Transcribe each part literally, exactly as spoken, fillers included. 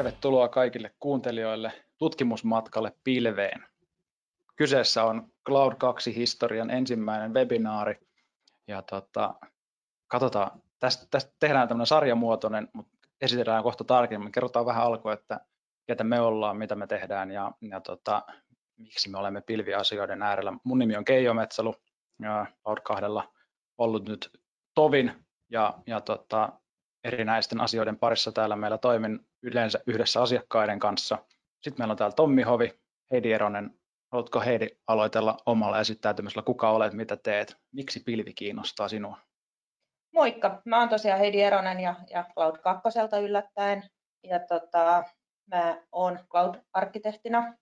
Tervetuloa kaikille kuuntelijoille tutkimusmatkalle pilveen. Kyseessä on Cloud two historian ensimmäinen webinaari. Ja tota, katsotaan, tästä, tästä tehdään tämmöinen sarjamuotoinen, mutta esitellään kohta tarkemmin. Kerrotaan vähän alkuun, että ketä me ollaan, mitä me tehdään ja, ja tota, miksi me olemme pilviasioiden äärellä. Mun nimi on Keijo Metsalu, Cloud two ollut nyt tovin ja, ja tota, erinäisten asioiden parissa täällä meillä toimin yleensä yhdessä asiakkaiden kanssa. Sitten meillä on täällä Tommi Hovi, Heidi Eronen. Haluatko Heidi aloitella omalla esittäytymisellä, kuka olet, mitä teet, miksi pilvi kiinnostaa sinua? Moikka, mä oon tosiaan Heidi Eronen ja, ja Cloud two yllättäen. Ja tota, mä oon Cloud-arkkitehtina.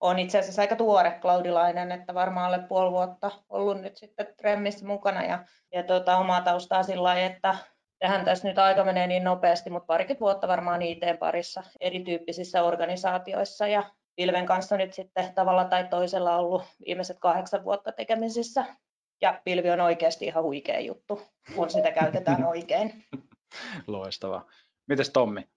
Oon itse asiassa aika tuore cloudilainen, että varmaan alle puoli vuotta ollut nyt sitten TREMissä mukana. Ja, ja tota, omaa taustaa sillä lailla, että tähän tässä nyt aika menee niin nopeasti, mutta parikymmentä vuotta varmaan I T-parissa erityyppisissä organisaatioissa ja pilven kanssa nyt sitten tavalla tai toisella ollut viimeiset kahdeksan vuotta tekemisissä. Ja pilvi on oikeasti ihan huikea juttu, kun sitä käytetään oikein. Loistavaa. Mites Tommi?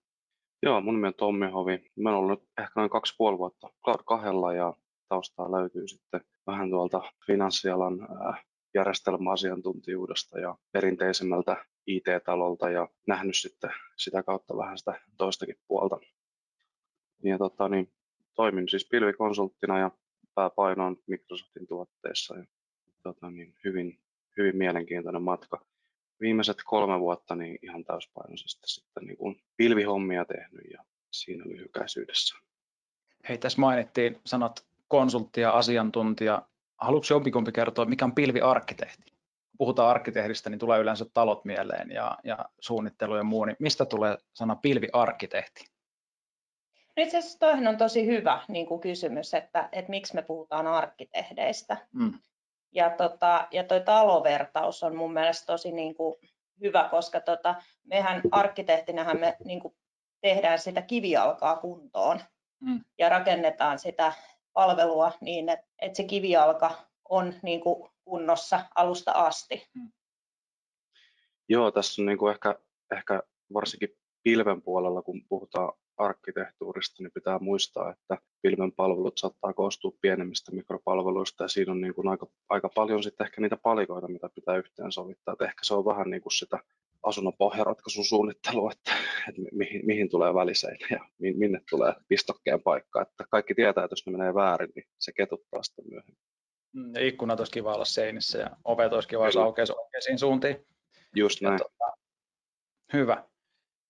Joo, mun nimi on Tommi Hovi. Mä oon ollut ehkä noin kaksi puoli vuotta Cloud two ja taustaa löytyy sitten vähän tuolta finanssialan äh, järjestelmäasiantuntijuudesta ja perinteisemmältä I T-talolta ja nähnyt sitten sitä kautta vähän sitä toistakin puolta. Ja tota, niin, toimin siis pilvikonsulttina ja pääpaino on Microsoftin tuotteissa. Ja, tota, niin, hyvin, hyvin mielenkiintoinen matka. Viimeiset kolme vuotta niin ihan täyspainoisesti sitten niin kuin pilvihommia tehnyt ja siinä lyhykäisyydessä. Hei, tässä mainittiin sanat konsultti ja asiantuntija. Haluatko jompikumpi kertoa, mikä on pilviarkkitehti? Kun puhutaan arkkitehdistä, niin tulee yleensä talot mieleen ja, ja suunnittelu ja muu. Niin mistä tulee sana pilviarkkitehti? No itse asiassa toihan on tosi hyvä niin kuin kysymys, että, että miksi me puhutaan arkkitehdeistä. Mm. Ja, tota, ja toi talovertaus on mun mielestä tosi niin kuin hyvä, koska tota, mehän arkkitehtinähän me niin kuin tehdään sitä kivijalkaa kuntoon mm. ja rakennetaan sitä palvelua niin, että, että se kivijalka on niin kuin kunnossa alusta asti. Joo, tässä on niin kuin ehkä, ehkä varsinkin pilven puolella, kun puhutaan arkkitehtuurista, niin pitää muistaa, että pilven palvelut saattaa koostua pienemmistä mikropalveluista ja siinä on niin kuin aika, aika paljon sitten ehkä niitä palikoita, mitä pitää yhteensovittaa. Et ehkä se on vähän niin kuin sitä asunnon pohjaratkaisun suunnittelua, että, että mihin, mihin tulee väliseitä ja minne tulee pistokkeen paikka. Että kaikki tietää, että jos ne menee väärin, niin se ketuttaa sitä myöhemmin. Ja ikkunat olisi kiva olla seinissä ja ovet olisi kiva olla oikeisiin suuntiin. Just näin. Tuota, hyvä.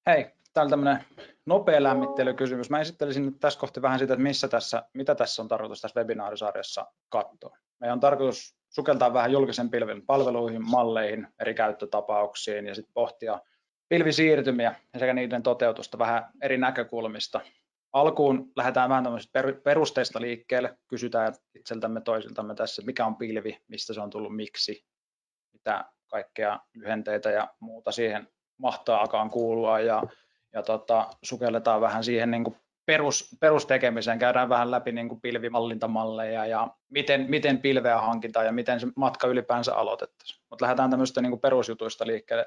Hei, täällä tämmöinen nopea lämmittelykysymys. Mä esittelisin nyt tässä kohti vähän siitä, että missä tässä, mitä tässä on tarkoitus tässä webinaarisarjassa katsoa. Meidän on tarkoitus sukeltaa vähän julkisen pilven palveluihin, malleihin, eri käyttötapauksiin ja sitten pohtia pilvisiirtymiä sekä niiden toteutusta vähän eri näkökulmista. Alkuun lähdetään vähän tämmöisistä perusteista liikkeelle. Kysytään itseltämme toisiltamme tässä, mikä on pilvi, mistä se on tullut, miksi, mitä kaikkea lyhenteitä ja muuta siihen mahtaakaan kuulua ja, ja tota, sukelletaan vähän siihen niin kuin Perus, perustekemiseen, käydään vähän läpi niin kuin pilvimallintamalleja ja miten, miten pilveä hankitaan ja miten se matka ylipäänsä aloitettaisiin. Mutta lähdetään tämmöistä niin kuin perusjutuista liikkeelle.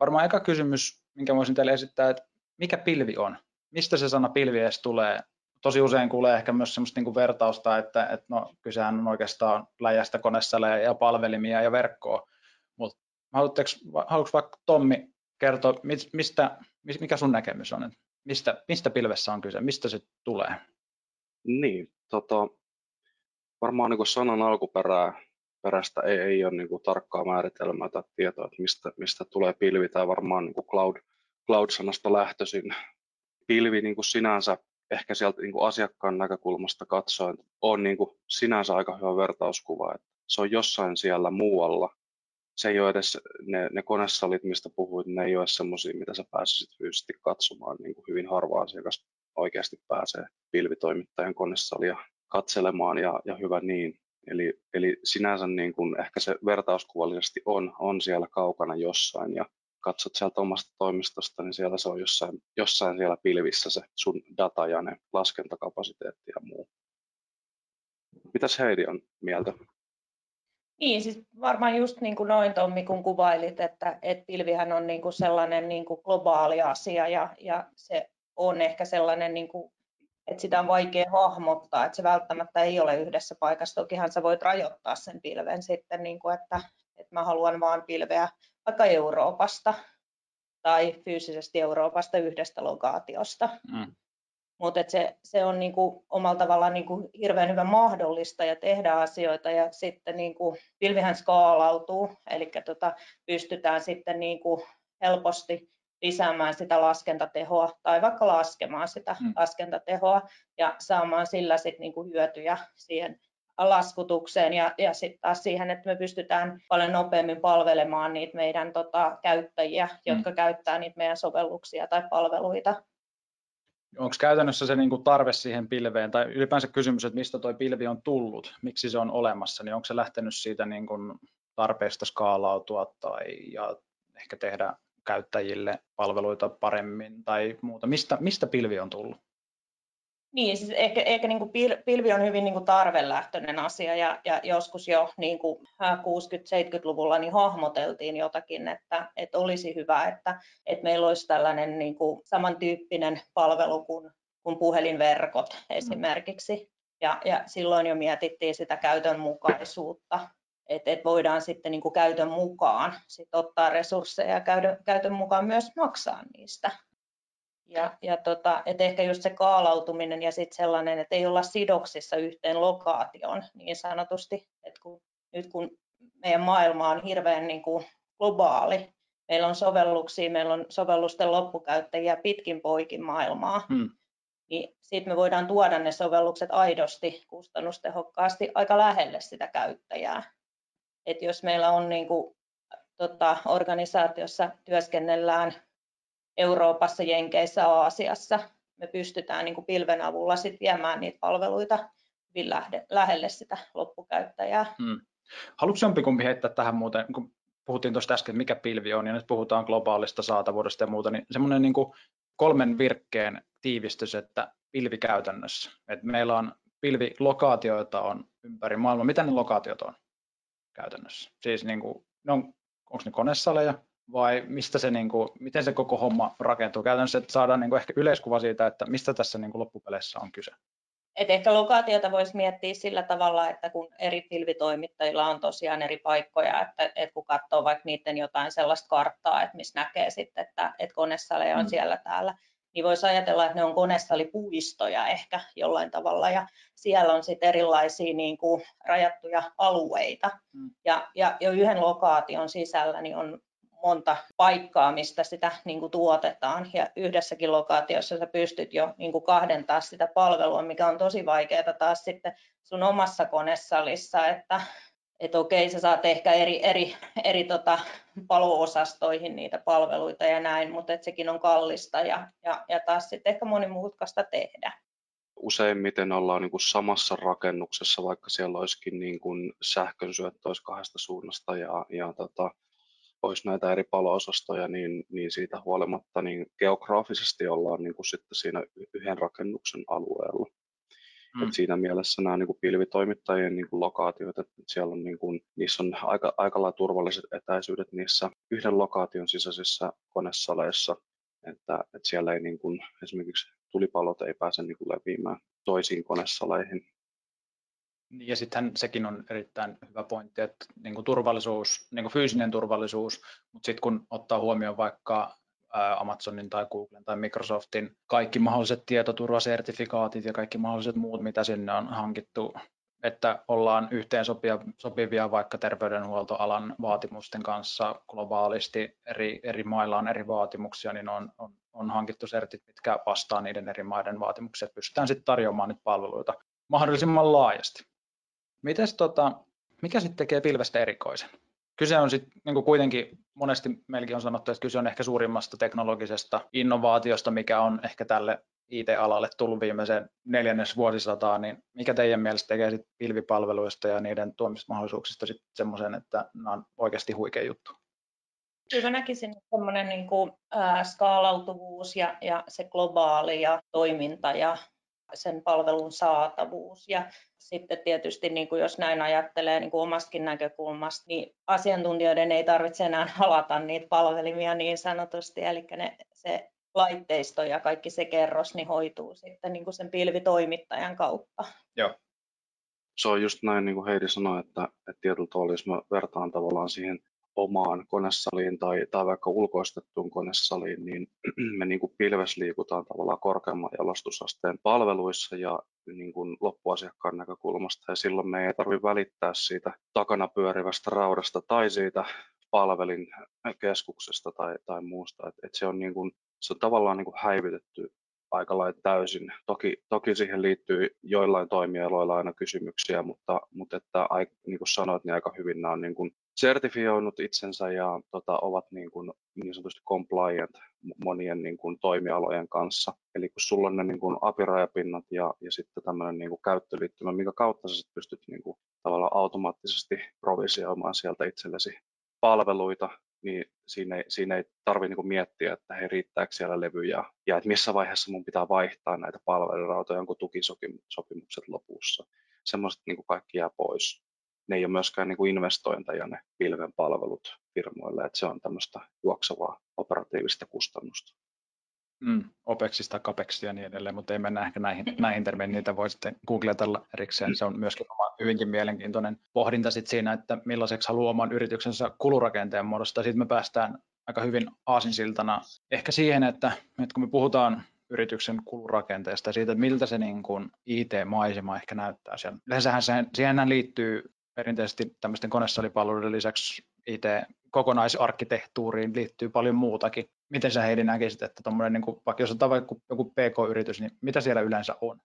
Varmaan eka kysymys, minkä voisin teille esittää, että mikä pilvi on? Mistä se sana pilvi edes tulee? Tosi usein kuulee ehkä myös semmoista niin kuin vertausta, että, että no, kysehän on oikeastaan läjästä konesäleä ja palvelimia ja verkkoa. Mutta haluatko vaikka Tommi kertoa, mistä, mikä sun näkemys on? Mistä, mistä pilvessä on kyse? Mistä se tulee? Niin, tota, varmaan niin kuin sanan alkuperästä ei, ei ole niin kuin tarkkaa määritelmää tai tietoa, että mistä, mistä tulee pilvi tai varmaan niin kuin cloud, cloud-sanasta lähtöisin. Pilvi niin kuin sinänsä ehkä sieltä niin kuin asiakkaan näkökulmasta katsoen on niin kuin sinänsä aika hyvä vertauskuva. Että se on jossain siellä muualla. Se ei ole edes, ne, ne konesalit, mistä puhuit, ne ei ole semmoisia, mitä sä pääsisit fyysisesti katsomaan. Niin kuin hyvin harva asiakas oikeasti pääsee pilvitoimittajan konesalia katselemaan ja, ja hyvä niin. Eli, eli sinänsä niin kuin ehkä se vertauskuvallisesti on, on siellä kaukana jossain ja katsot sieltä omasta toimistosta, niin siellä se on jossain, jossain siellä pilvissä se sun data ja ne laskentakapasiteetti ja muu. Mitäs Heidi on mieltä? Niin, siis varmaan just niin kuin noin Tommi, kun kuvailit, että, että pilvihän on niin kuin sellainen niin kuin globaali asia ja, ja se on ehkä sellainen, niin kuin, että sitä on vaikea hahmottaa, että se välttämättä ei ole yhdessä paikassa. Tokihan sä voit rajoittaa sen pilven sitten, niin kuin, että, että mä haluan vaan pilveä vaikka Euroopasta tai fyysisesti Euroopasta yhdestä lokaatiosta. Mm. Mutta se, se on niinku omalla tavallaan niinku hirveän hyvä mahdollista ja tehdä asioita ja sitten niinku, pilvihän skaalautuu, eli tota, pystytään sitten niinku helposti lisäämään sitä laskentatehoa tai vaikka laskemaan sitä mm. laskentatehoa ja saamaan sillä sit niinku hyötyjä siihen laskutukseen ja, ja sitten taas siihen, että me pystytään paljon nopeammin palvelemaan niitä meidän tota, käyttäjiä, jotka mm. käyttää niitä meidän sovelluksia tai palveluita. Onko käytännössä se niinku tarve siihen pilveen, tai ylipäänsä kysymys, että mistä tuo pilvi on tullut, miksi se on olemassa, niin onko se lähtenyt siitä niinku tarpeesta skaalautua tai ja ehkä tehdä käyttäjille palveluita paremmin tai muuta? Mistä, mistä pilvi on tullut? Niin, siis ehkä, ehkä niinku pilvi on hyvin niinku tarvelähtöinen asia, ja, ja joskus jo niinku kuusikymmentä-seitsemänkymmentäluvulla niin hahmoteltiin jotakin, että, että olisi hyvä, että, että meillä olisi tällainen niinku samantyyppinen palvelu kuin, kuin puhelinverkot esimerkiksi. Ja, ja silloin jo mietittiin sitä käytönmukaisuutta, että, että voidaan sitten niinku käytön mukaan sit ottaa resursseja ja käytön, käytön mukaan myös maksaa niistä. Ja, ja tota, et ehkä just se kaalautuminen ja sitten sellainen, että ei olla sidoksissa yhteen lokaatioon niin sanotusti, että kun, nyt kun meidän maailma on hirveän niin kuin globaali, meillä on sovelluksia, meillä on sovellusten loppukäyttäjiä pitkin poikin maailmaa, hmm. niin sitten me voidaan tuoda ne sovellukset aidosti kustannustehokkaasti aika lähelle sitä käyttäjää. Et jos meillä on niin kuin, tota, organisaatiossa työskennellään Euroopassa, Jenkeissä, Aasiassa, me pystytään niin kuin pilven avulla sit viemään niitä palveluita hyvin lähelle sitä loppukäyttäjää. Hmm. Haluatko jompikumpi heittää tähän muuten, kun puhuttiin tuosta äsken, mikä pilvi on, ja nyt puhutaan globaalista saatavuudesta ja muuta, niin semmoinen niin kuin kolmen virkkeen tiivistys, että pilvi käytännössä. Et meillä on pilvilokaatioita on ympäri maailmaa. Mitä ne lokaatiot on käytännössä? Siis niin kuin, on, onko ne konesaleja? Vai mistä se, niin kuin, miten se koko homma rakentuu? Käytännössä että saadaan niin kuin ehkä yleiskuva siitä, että mistä tässä niin kuin loppupeleissä on kyse. Et ehkä lokaatiota voisi miettiä sillä tavalla, että kun eri pilvitoimittajilla on tosiaan eri paikkoja, että, että kun katsoo vaikka niiden jotain sellaista karttaa, että missä näkee sitten, että, että konesaleja on mm. siellä täällä, niin voisi ajatella, että ne on konesalipuistoja ehkä jollain tavalla, ja siellä on sitten erilaisia niin kuin rajattuja alueita, mm. ja, ja jo yhden lokaation sisällä niin on monta paikkaa, mistä sitä niin kuin tuotetaan, ja yhdessäkin lokaatiossa sä pystyt jo niin kuin kahdentaa sitä palvelua, mikä on tosi vaikeaa taas sitten sun omassa konesalissa, että et okei, sä saat ehkä eri, eri, eri tota, paloosastoihin niitä palveluita ja näin, mutta et sekin on kallista ja, ja, ja taas sitten ehkä monimutkaista tehdä. Useimmiten ollaan niin kuin samassa rakennuksessa, vaikka siellä olisikin niin kuin sähkönsyöttö olisi kahdesta suunnasta ja, ja tota, olisi näitä eri paloosastoja, niin, niin siitä huolimatta niin geograafisesti ollaan niin kuin sitten siinä yhden rakennuksen alueella. Mm. Et siinä mielessä nämä niin kuin pilvitoimittajien niin kuin lokaatiot, että siellä on, niin kuin, niissä on aika, aika lailla turvalliset etäisyydet niissä yhden lokaation sisäisissä konesaleissa, että, että siellä ei niin kuin, esimerkiksi tulipalot ei pääse niin kuin leviämään toisiin konesaleihin. Ja sittenhän sekin on erittäin hyvä pointti, että niin kuin turvallisuus, niin kuin fyysinen turvallisuus, mutta sitten kun ottaa huomioon vaikka Amazonin tai Googlen tai Microsoftin kaikki mahdolliset tietoturvasertifikaatit ja kaikki mahdolliset muut, mitä sinne on hankittu, että ollaan yhteen sopia, sopivia vaikka terveydenhuoltoalan vaatimusten kanssa globaalisti, eri, eri mailla on eri vaatimuksia, niin on, on, on hankittu sertit, mitkä vastaa niiden eri maiden vaatimuksia, että pystytään sitten tarjoamaan niitä palveluita mahdollisimman laajasti. Mites, tota, mikä sitten tekee pilvestä erikoisen? Kyse on sitten niinku kuitenkin, monesti meilläkin on sanottu, että kyse on ehkä suurimmasta teknologisesta innovaatiosta, mikä on ehkä tälle I T-alalle tullut viimeiseen neljännes vuosisataan, niin mikä teidän mielestä tekee sit pilvipalveluista ja niiden tuomista mahdollisuuksista sitten semmoisen, että nämä on oikeasti huikea juttu? Kyllä mä näkisin semmoinen niinku, äh, skaalautuvuus ja, ja se globaali ja toiminta ja sen palvelun saatavuus ja sitten tietysti niin kuin jos näin ajattelee niin kuin omastakin näkökulmasta, niin asiantuntijoiden ei tarvitse enää halata niitä palvelimia niin sanotusti, eli ne, se laitteisto ja kaikki se kerros niin hoituu sitten niin kuin sen pilvitoimittajan kautta. Joo. Se on just näin, niin kuin Heidi sanoi, että, että tietyllä tavalla, jos mä vertaan tavallaan siihen omaan konesaliin tai, tai vaikka ulkoistettuun konesaliin, niin me niin kuin pilves liikutaan tavallaan korkeamman jalostusasteen palveluissa ja niin kuin loppuasiakkaan näkökulmasta, ja silloin me ei tarvitse välittää siitä takana pyörivästä raudasta tai siitä palvelinkeskuksesta tai, tai muusta. Et, et se, on niin kuin, se on tavallaan niin kuin häivytetty aika lailla täysin. Toki, toki siihen liittyy joillain toimialoilla aina kysymyksiä, mutta, mutta että, niin kuin sanoit, niin aika hyvin nämä on niin kuin sertifioinut itsensä ja tota, ovat niin, kuin, niin sanotusti compliant monien niin kuin toimialojen kanssa. Eli kun sulla on ne niin kuin apirajapinnat ja, ja sitten tämmöinen niin kuin käyttöliittymä, minkä kautta sä pystyt niin kuin tavallaan automaattisesti provisioimaan sieltä itsellesi palveluita, niin siinä ei, siinä ei tarvitse niinku miettiä, että hei, riittääkö siellä levyjä ja että missä vaiheessa mun pitää vaihtaa näitä palvelurautoja, onko tukisopimukset lopussa. Semmoiset niinku kaikki jää pois. Ne ei ole myöskään niinku investointeja ne pilven palvelut firmoille, että se on tämmöistä juoksevaa operatiivista kustannusta. Mm, OPEXista, CAPEXia ja niin edelleen, mutta ei mennä ehkä näihin, näihin termeihin, niitä voi sitten googletella erikseen. Se on myöskin oma hyvinkin mielenkiintoinen pohdinta sit siinä, että millaiseksi haluaa oman yrityksensä kulurakenteen muodosta. Sitten me päästään aika hyvin aasinsiltana ehkä siihen, että, että kun me puhutaan yrityksen kulurakenteesta ja siitä, että miltä se niin kuin I T-maisema ehkä näyttää siellä. Yleensähän siihen liittyy perinteisesti tämmöisten konesalipalveluiden lisäksi I T-kokonaisarkkitehtuuriin liittyy paljon muutakin. Miten sä, Heidi, näkisit, että tommoinen, niin kuin, vaikka jos on vaikka joku P K-yritys, niin mitä siellä yleensä on?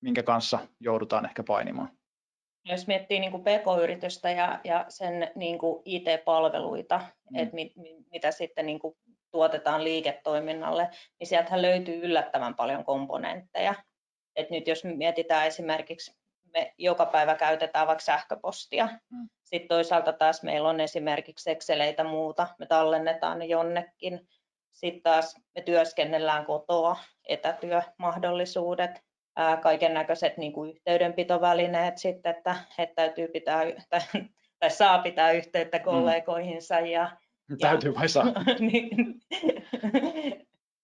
Minkä kanssa joudutaan ehkä painimaan? Jos miettii niin kuin P K-yritystä ja, ja sen niin kuin I T-palveluita, mm. että mi, mi, mitä sitten niin kuin tuotetaan liiketoiminnalle, niin sieltähän löytyy yllättävän paljon komponentteja. Et nyt jos mietitään esimerkiksi, me joka päivä käytetään vaikka sähköpostia. Mm. Sitten toisaalta taas meillä on esimerkiksi Exceleitä muuta, me tallennetaan ne jonnekin. Sitten taas me työskennellään kotoa, etätyömahdollisuudet, kaiken näköiset niin kuin yhteydenpitovälineet, sitten, että, että täytyy pitää, tai saa pitää yhteyttä kollegoihinsa. Ja, täytyy ja, vai saa? niin,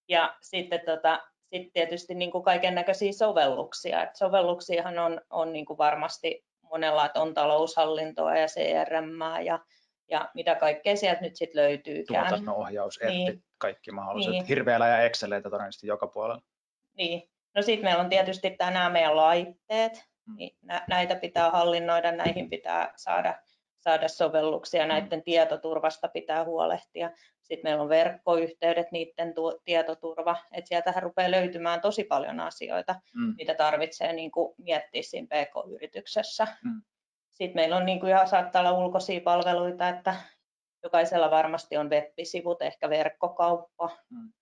ja sitten, tota, sitten tietysti niin kuin kaiken näköisiä sovelluksia. Et sovelluksiahan on, on niin kuin varmasti monella, että on taloushallintoa ja C R M:ää ja, ja mitä kaikkea sieltä nyt sitten löytyykään. Tuotanno-ohjaus, niin. Kaikki mahdolliset. Niin. Hirveällä ja Exceleitä todennäköisesti joka puolella. Niin. No sitten meillä on tietysti tänään meidän laitteet. Niin nä- näitä pitää hallinnoida, näihin pitää saada, saada sovelluksia, näiden mm. tietoturvasta pitää huolehtia. Sitten meillä on verkkoyhteydet, niiden tu- tietoturva. Et sieltähän rupeaa löytymään tosi paljon asioita, mm. mitä tarvitsee niin kuin miettiä siinä P K-yrityksessä. Mm. Sitten meillä on niin kuin ihan saattaa olla ulkoisia palveluita, että jokaisella varmasti on web-sivut, ehkä verkkokauppa. Mm.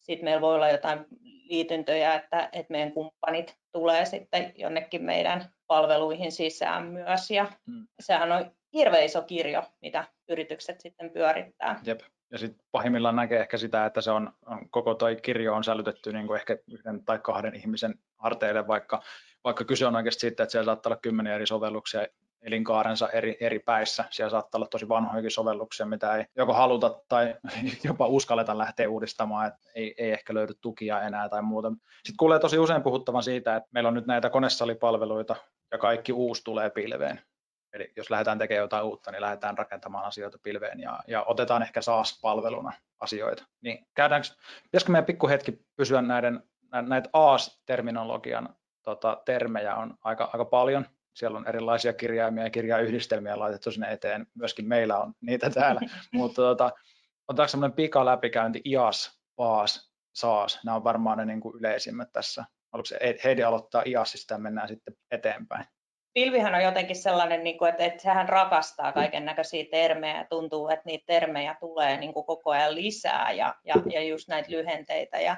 Sitten meillä voi olla jotain liityntöjä, että, että meidän kumppanit tulee sitten jonnekin meidän palveluihin sisään myös. Ja mm. sehän on hirveän iso kirjo, mitä yritykset sitten pyörittää. Jep. Ja sitten pahimmillaan näkee ehkä sitä, että se on, koko tuo kirjo on sälytetty niin kuin ehkä yhden tai kahden ihmisen harteille, vaikka, vaikka kyse on oikeasti siitä, että siellä saattaa olla kymmeniä eri sovelluksia elinkaarensa eri, eri päissä. Siellä saattaa olla tosi vanhojakin sovelluksia, mitä ei joko haluta tai jopa uskalleta lähteä uudistamaan, että ei, ei ehkä löydy tukia enää tai muuta. Sitten kuulee tosi usein puhuttavan siitä, että meillä on nyt näitä konesalipalveluita ja kaikki uusi tulee pilveen. Eli jos lähdetään tekemään jotain uutta, niin lähdetään rakentamaan asioita pilveen ja, ja otetaan ehkä SaaS-palveluna asioita. Niin käydäänkö, pitäisikö meidän pikkuhetki pysyä näiden, näitä IaaS-terminologian tota, termejä on aika, aika paljon. Siellä on erilaisia kirjaimia ja kirjayhdistelmiä laitettu sinne eteen. Myöskin meillä on niitä täällä. Mutta tota, otetaanko semmoinen pika läpikäynti IaaS, PaaS, SaaS? Nämä on varmaan ne niin kuin yleisimmät tässä. Haluatko Heidi aloittaa IaaSista ja mennään sitten eteenpäin? Pilvihän on jotenkin sellainen, että sehän rakastaa kaiken näköisiä termejä ja tuntuu, että niitä termejä tulee koko ajan lisää ja just näitä lyhenteitä. Ja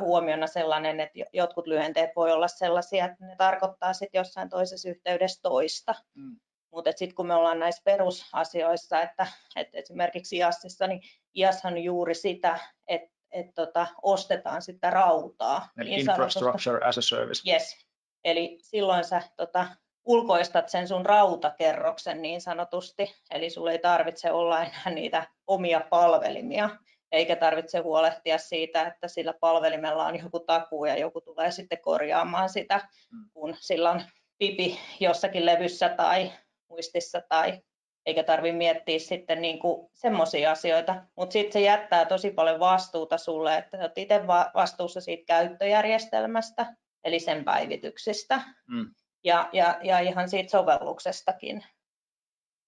huomiona sellainen, että jotkut lyhenteet voi olla sellaisia, että ne tarkoittaa sitten jossain toisessa yhteydessä toista. Mm. Mutta sitten kun me ollaan näissä perusasioissa, että, että esimerkiksi IaaSissa, niin IaaShan on juuri sitä, että, että ostetaan sitä rautaa. Eli infrastructure as a service. Yes. Eli silloin sä tota, ulkoistat sen sun rautakerroksen niin sanotusti, eli sulla ei tarvitse olla enää niitä omia palvelimia, eikä tarvitse huolehtia siitä, että sillä palvelimella on joku takuu ja joku tulee sitten korjaamaan sitä, kun sillä on pipi jossakin levyssä tai muistissa, tai eikä tarvitse miettiä sitten niin kuin semmoisia asioita, mutta sitten se jättää tosi paljon vastuuta sulle, että olet itse vastuussa siitä käyttöjärjestelmästä, eli sen päivityksistä mm. ja, ja, ja ihan siitä sovelluksestakin.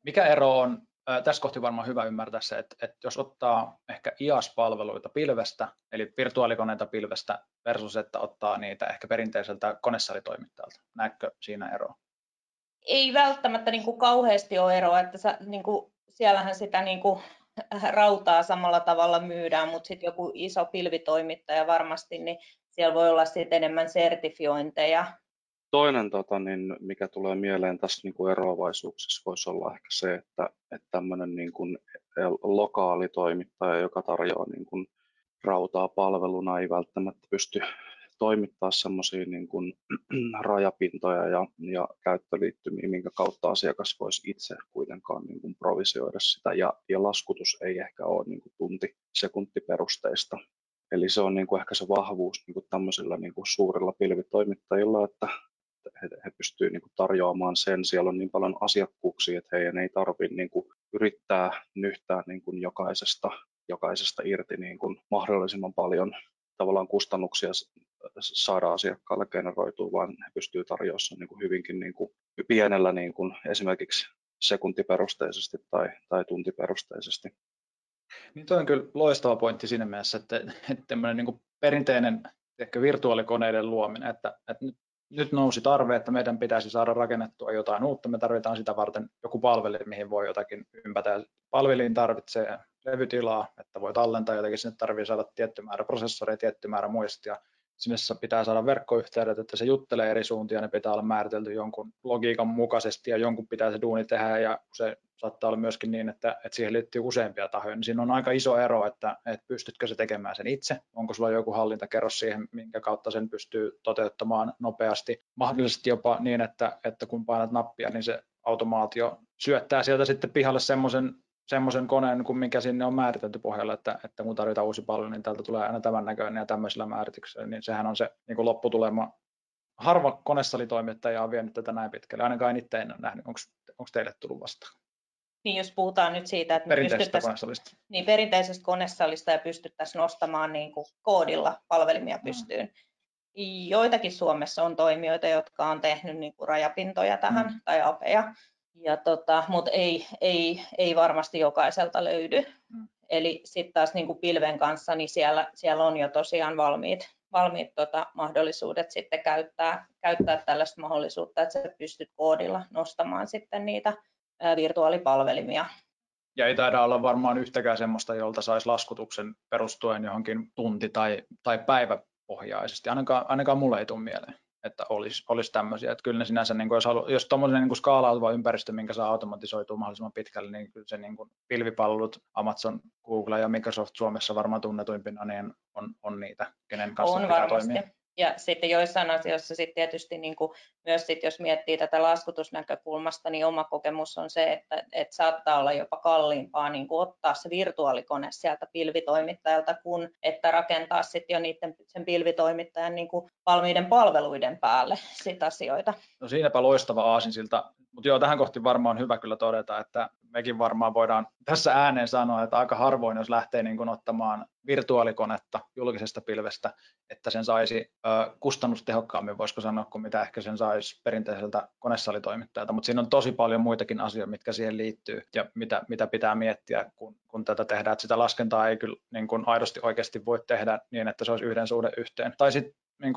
Mikä ero on? Tässä kohti varmaan hyvä ymmärtää se, että, että jos ottaa ehkä IaaS-palveluita pilvestä, eli virtuaalikoneita pilvestä, versus että ottaa niitä ehkä perinteiseltä konesalitoimittajalta. Näetkö siinä eroa? Ei välttämättä niin kuin kauheasti ole eroa, että sä, niin kuin, siellähän sitä niin kuin, rautaa samalla tavalla myydään, mutta sitten joku iso pilvitoimittaja varmasti, niin siellä voi olla sitten enemmän sertifiointeja. Toinen, tota, niin, mikä tulee mieleen tässä niin kuin eroavaisuuksissa, voisi olla ehkä se, että, että tämmöinen niin kuin lokaali toimittaja, joka tarjoaa niin kuin rautaa palveluna, ei välttämättä pysty toimittamaan semmoisia niin kuin rajapintoja ja, ja käyttöliittymiä, minkä kautta asiakas voisi itse kuitenkaan niin kuin provisioida sitä. Ja, ja laskutus ei ehkä ole niin kuin tunti sekuntiperusteista. Eli se on niin kuin ehkä se vahvuus niin kuin tämmöisillä niin kuin suurilla pilvitoimittajilla, että He, he pystyvät niin kuin tarjoamaan sen. Siellä on niin paljon asiakkuuksia, että heidän ei tarvitse niin kuin yrittää nyhtää niin kuin jokaisesta, jokaisesta irti niin kuin mahdollisimman paljon tavallaan kustannuksia saada asiakkaalle generoitua, vaan he pystyvät tarjoamaan sen niin kuin hyvinkin niin kuin pienellä niin kuin esimerkiksi sekuntiperusteisesti tai, tai tuntiperusteisesti. Niin toi on kyllä loistava pointti siinä mielessä, että, että tämmöinen niin kuin perinteinen ehkä virtuaalikoneiden luominen, että, että nyt Nyt nousi tarve, että meidän pitäisi saada rakennettua jotain uutta. Me tarvitaan sitä varten joku palvelin, mihin voi jotakin ympätä. Palvelin tarvitsee levytilaa, että voi tallentaa jotakin. Sinne tarvitsee saada tietty määrä prosessoria, tietty määrä muistia. Sinne pitää saada verkkoyhteydet, että se juttelee eri suuntia. Ne pitää olla määritelty jonkun logiikan mukaisesti ja jonkun pitää se duuni tehdä. Ja se saattaa olla myöskin niin, että, että siihen liittyy useampia tahoja. Niin siinä on aika iso ero, että, että pystytkö se tekemään sen itse. Onko sulla joku hallintakerros siihen, minkä kautta sen pystyy toteuttamaan nopeasti. Mahdollisesti jopa niin, että, että kun painat nappia, niin se automaatio syöttää sieltä sitten pihalle semmoisen semmoisen koneen, mikä sinne on määritelty pohjalle, että, että kun tarvitaan uusi palvelu, niin täältä tulee aina tämän näköinen ja tämmöisellä määrityksellä, niin sehän on se niin kuin lopputulema. Harva konesalitoimittaja on vienyt tätä näin pitkälle, ainakaan itse en ole nähnyt. Onko teille tullut vastaan? Niin, jos puhutaan nyt siitä, että me perinteisestä konesalista. Niin, perinteisestä konesalista ja pystyttäisiin nostamaan niin kuin koodilla palvelimia pystyyn. Mm. Joitakin Suomessa on toimijoita, jotka on tehnyt niin kuin rajapintoja tähän mm. tai apeja. Ja tota, mutta ei, ei, ei varmasti jokaiselta löydy. Mm. Eli sitten taas niin kuin pilven kanssa, niin siellä, siellä on jo tosiaan valmiit, valmiit tota, mahdollisuudet sitten käyttää, käyttää tällaista mahdollisuutta, että sä pystyt koodilla nostamaan sitten niitä ä, virtuaalipalvelimia. Ja ei taida olla varmaan yhtäkään semmoista, jolta saisi laskutuksen perustuen johonkin tunti- tai, tai päiväpohjaisesti. Ainakaan, ainakaan mulle ei tule mieleen, että olisi, olisi tämmöisiä, että kyllä ne sinänsä, niin kuin jos, halu, jos tuommoinen niin kuin skaalautuva ympäristö, minkä saa automatisoitua mahdollisimman pitkälle, niin kyllä se niin kuin pilvipalvelut, Amazon, Google ja Microsoft Suomessa varmaan tunnetuimpina, niin on, on niitä, kenen kanssa on pitää varmasti toimia. Ja sitten joissain asioissa sitten tietysti niin kuin myös sit, jos miettii tätä laskutusnäkökulmasta, niin oma kokemus on se, että, että saattaa olla jopa kalliimpaa niin kuin ottaa se virtuaalikone sieltä pilvitoimittajalta, kuin että rakentaa sitten jo niiden, sen pilvitoimittajan niin kuin valmiiden palveluiden päälle sit asioita. No siinäpä loistava aasinsilta. Mutta joo, tähän kohti varmaan on hyvä kyllä todeta, että mekin varmaan voidaan tässä ääneen sanoa, että aika harvoin, jos lähtee niin kun ottamaan virtuaalikonetta julkisesta pilvestä, että sen saisi ö, kustannustehokkaammin, voisiko sanoa, kuin mitä ehkä sen saisi perinteiseltä konesalitoimittajalta. Mutta siinä on tosi paljon muitakin asioita, mitkä siihen liittyy ja mitä, mitä pitää miettiä, kun, kun tätä tehdään. Et sitä laskentaa ei kyllä niin kun aidosti oikeasti voi tehdä niin, että se olisi yhden suhde yhteen. Tai sitten niin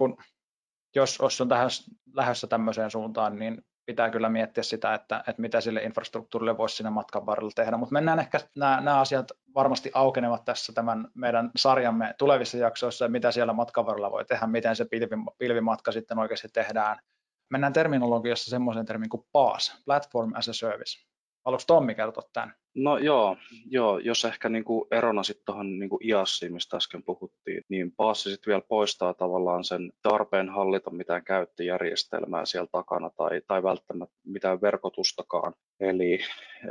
jos, jos on tähän lähdössä tämmöiseen suuntaan, niin pitää kyllä miettiä sitä, että, että mitä sille infrastruktuurille voisi siinä matkan varrella tehdä. Mutta mennään ehkä, nämä, nämä asiat varmasti aukenevat tässä tämän meidän sarjamme tulevissa jaksoissa, ja mitä siellä matkan varrella voi tehdä, miten se pilvimatka sitten oikeasti tehdään. Mennään terminologiassa semmoiseen termiin kuin PaaS, Platform as a Service. Haluatko Tommi kertoa tämän? No joo, joo. Jos ehkä niin kuin erona sitten tuohon niin kuin IaaSiin, mistä äsken puhuttiin, niin PaaS sitten vielä poistaa tavallaan sen tarpeen hallita mitään käyttöjärjestelmää siellä takana tai, tai välttämättä mitään verkotustakaan. Eli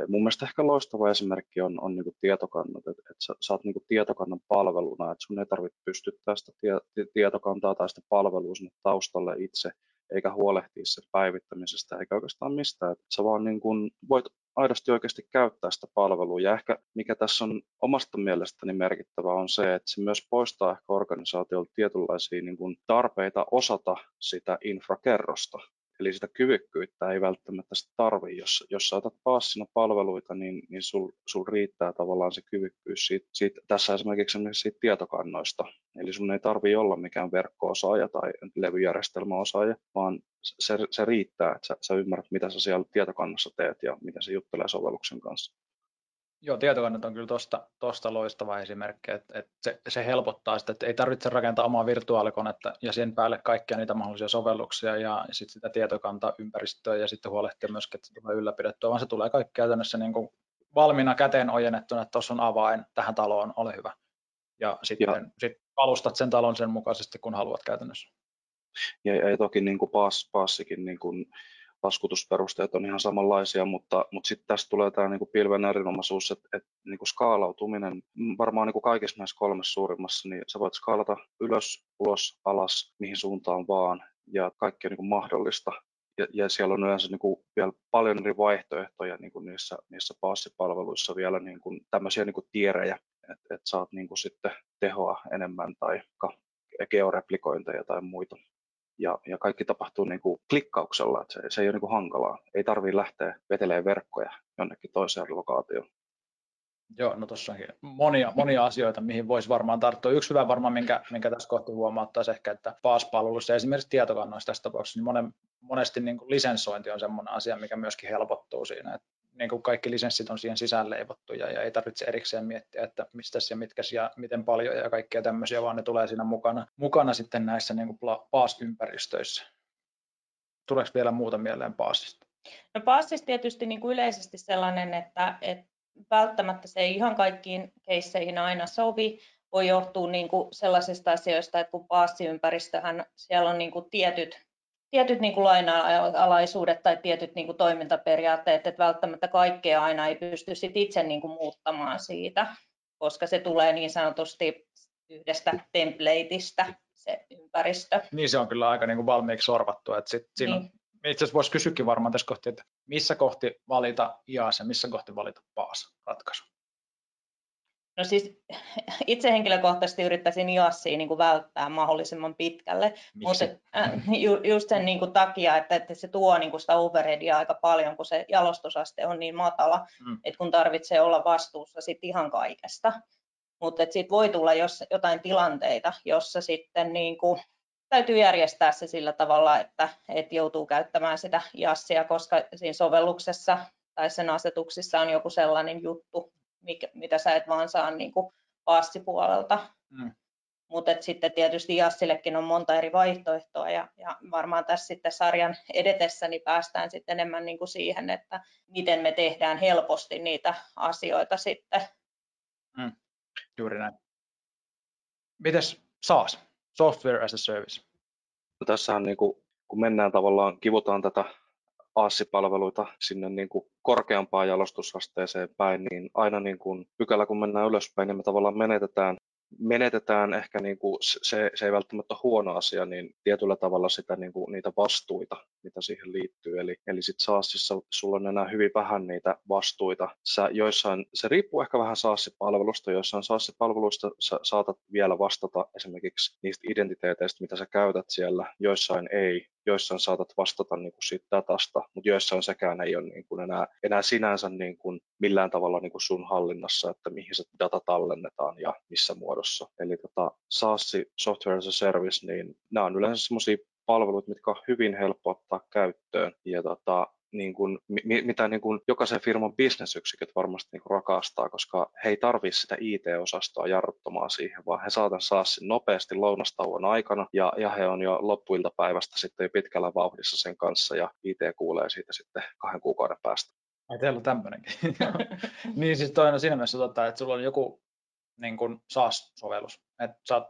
mun mielestä ehkä loistava esimerkki on, on niin kuin tietokannat, että et sä, sä oot niin kuin tietokannan palveluna, että sun ei tarvitse pystyttää sitä tie, tietokantaa tai sitä palvelua sinne taustalle itse, eikä huolehtia sen päivittämisestä eikä oikeastaan mistään. Et sä vaan niin kuin voit aidosti oikeasti käyttää sitä palvelua. Ja ehkä mikä tässä on omasta mielestäni merkittävä on se, että se myös poistaa ehkä organisaatiolta tietynlaisia niin kuin tarpeita osata sitä infrakerrosta. Eli sitä kyvykkyyttä ei välttämättä sitä tarvitse. Jos, jos sä otat PaaSina palveluita, niin, niin sul, sul riittää tavallaan se kyvykkyys siitä, siitä, tässä esimerkiksi siitä tietokannoista. Eli sun ei tarvitse olla mikään verkko-osaaja tai levyjärjestelmäosaaja, vaan se, se riittää, että sä, sä ymmärrät, mitä sä siellä tietokannassa teet ja miten se juttelee sovelluksen kanssa. Joo, tietokannat on kyllä tosta, tosta loistava esimerkki, että, että se, se helpottaa sitä, että ei tarvitse rakentaa omaa virtuaalikonetta ja sen päälle kaikkia niitä mahdollisia sovelluksia ja sitten sitä tietokantaympäristöä ja sitten huolehtia myöskin, että se tulee ylläpidettyä, vaan se tulee kaikki käytännössä niin kuin valmiina käteen ojennettuna, että tuossa on avain tähän taloon, ole hyvä. Ja sitten sit alustat sen talon sen mukaisesti, kun haluat käytännössä. Ja, ja toki niin kuin paas, paasikin niin kuin laskutusperusteet on ihan samanlaisia, mutta, mutta sitten tässä tulee tämä niinku pilven erinomaisuus, että et niinku skaalautuminen varmaan niinku kaikissa näissä kolmessa suurimmassa, niin sä voit skaalata ylös, ulos, alas, mihin suuntaan vaan, ja kaikki on niinku mahdollista. Ja, ja siellä on yleensä niinku vielä paljon eri vaihtoehtoja niinku niissä, niissä PaaS-palveluissa vielä niinku tämmöisiä niinku tierejä, että et saat niinku sitten tehoa enemmän tai georeplikointeja tai muita. Ja, ja kaikki tapahtuu niin kuin klikkauksella, että se, se ei ole niin kuin hankalaa. Ei tarvitse lähteä vetelemään verkkoja jonnekin toiseen lokaatioon. Joo, no tuossa onkin monia, monia asioita, mihin voisi varmaan tarttua. Yksi hyvä varmaan, minkä, minkä tässä kohti huomauttaisi ehkä, että PaaS-palveluissa, esimerkiksi tietokannoissa tässä tapauksessa, niin monen, monesti niin kuin lisensointi on sellainen asia, mikä myöskin helpottuu siinä. Että niin kuin kaikki lisenssit on siihen sisään leivottuja ja ei tarvitse erikseen miettiä, että mistä ja mitkä ja miten paljon ja kaikkea tämmöisiä, vaan ne tulee siinä mukana, mukana sitten näissä niin kuin PaaS-ympäristöissä. Tuleeko vielä muuta mieleen PaaSista? No PaaSista tietysti niin kuin yleisesti sellainen, että, että välttämättä se ei ihan kaikkiin keisseihin aina sovi. Voi johtua niin kuin sellaisista asioista, että kun PaaS-ympäristöhän siellä on niin kuin tietyt tietyt niin kuin laina-alaisuudet tai tietyt niin kuin toimintaperiaatteet, että välttämättä kaikkea aina ei pysty sit itse niin kuin muuttamaan siitä, koska se tulee niin sanotusti yhdestä templateista se ympäristö. Niin se on kyllä aika niin kuin valmiiksi sorvattu. Että sit siinä niin. On, itse asiassa voisi kysyäkin varmaan tässä kohti, että missä kohti valita IaaS ja missä kohti valita PaaS-ratkaisu? No siis itse henkilökohtaisesti yrittäisin IaaSia niin kuin välttää mahdollisimman pitkälle. Miksi? Mutta äh, ju, just sen niin kuin takia, että, että se tuo niin kuin sitä overheadia aika paljon, kun se jalostusaste on niin matala, mm. että kun tarvitsee olla vastuussa sit ihan kaikesta. Mutta sitten voi tulla jos, jotain tilanteita, jossa sitten niin kuin täytyy järjestää se sillä tavalla, että, että joutuu käyttämään sitä IaaSia, koska siinä sovelluksessa tai sen asetuksissa on joku sellainen juttu, Mikä, mitä sä et vaan saa niin kuin PaaS-puolelta. Mm. Mutta sitten tietysti IaaSillekin on monta eri vaihtoehtoa ja, ja varmaan tässä sitten sarjan edetessä niin päästään sitten enemmän niin kuin siihen, että miten me tehdään helposti niitä asioita sitten. Mm. Juuri näin. Mites SaaS? Software as a service. No tässähän niin kuin, kun mennään tavallaan, kivutaan tätä PaaS-palveluita sinne niin kuin korkeampaan jalostusasteeseen päin, niin aina niin kuin pykälä kun mennään ylöspäin, niin me tavallaan menetetään, menetetään ehkä niin kuin se, se ei välttämättä ole huono asia, niin tietyllä tavalla sitä, niin kuin, niitä vastuita, mitä siihen liittyy. Eli, eli sitten SaaSissa sulla on enää hyvin vähän niitä vastuita. Sä joissain, se riippuu ehkä vähän SaaS-palvelusta, joissain SaaS-palveluista sä saatat vielä vastata esimerkiksi niistä identiteeteistä, mitä sä käytät siellä, joissain ei. Joissain saatat vastata niin kuin siitä datasta, mutta joissain sekään ei ole niin kuin enää, enää sinänsä niin kuin millään tavalla niin kuin sun hallinnassa, että mihin se data tallennetaan ja missä muodossa. Eli tota, SaaS, software as a service, niin nämä on yleensä sellaisia palveluita, mitkä on hyvin helppo ottaa käyttöön. Ja tota, niin kuin, mitä niin kuin jokaisen firman bisnesyksiköt varmasti niin kuin rakastaa, koska he ei tarvitse sitä I T-osastoa jarruttamaan siihen, vaan he saavat SaaSin nopeasti lounastauon aikana ja, ja he on jo loppuiltapäivästä sitten jo pitkällä vauhdissa sen kanssa ja I T kuulee siitä sitten kahden kuukauden päästä. Ai teillä on tämmöinenkin. Niin siis toi on siinä mielessä totta, että sulla on joku niin kuin SaaS-sovellus, että sä oot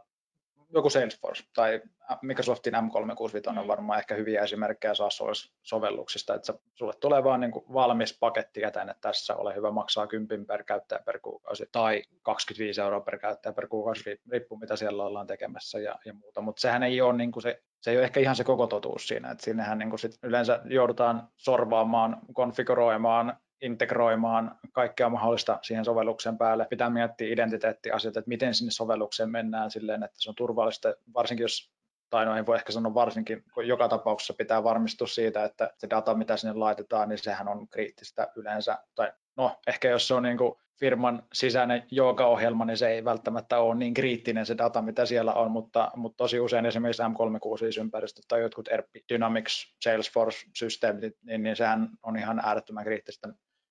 joku Salesforce tai Microsoftin M kolmesataakuusikymmentäviisi on varmaan ehkä hyviä esimerkkejä SaaS-sovelluksista, että sulle tulee vaan niin kuin valmis paketti käteen, että tässä ole hyvä, maksaa kympin per käyttäjä per kuukausi tai kaksikymmentäviisi euroa per käyttäjä per kuukausi, riippuu mitä siellä ollaan tekemässä ja, ja muuta, mutta sehän ei ole niin kuin se, se ei ole ehkä ihan se koko totuus siinä, että sinnehän niin kuin sit yleensä joudutaan sorvaamaan, konfiguroimaan, integroimaan kaikkea mahdollista siihen sovelluksen päälle. Pitää miettiä identiteettiasioita, että miten sinne sovellukseen mennään silleen, että se on turvallista, varsinkin jos, tai no en voi ehkä sanoa varsinkin, kun joka tapauksessa pitää varmistua siitä, että se data, mitä sinne laitetaan, niin sehän on kriittistä yleensä. Tai no, ehkä jos se on niin kuin firman sisäinen joogaohjelma, niin se ei välttämättä ole niin kriittinen se data, mitä siellä on, mutta, mutta tosi usein esimerkiksi M kolmesataakuusikymmentäviisi-ympäristöt tai jotkut E R P, Dynamics, Salesforce-systeemit, niin, niin sehän on ihan äärettömän kriittistä.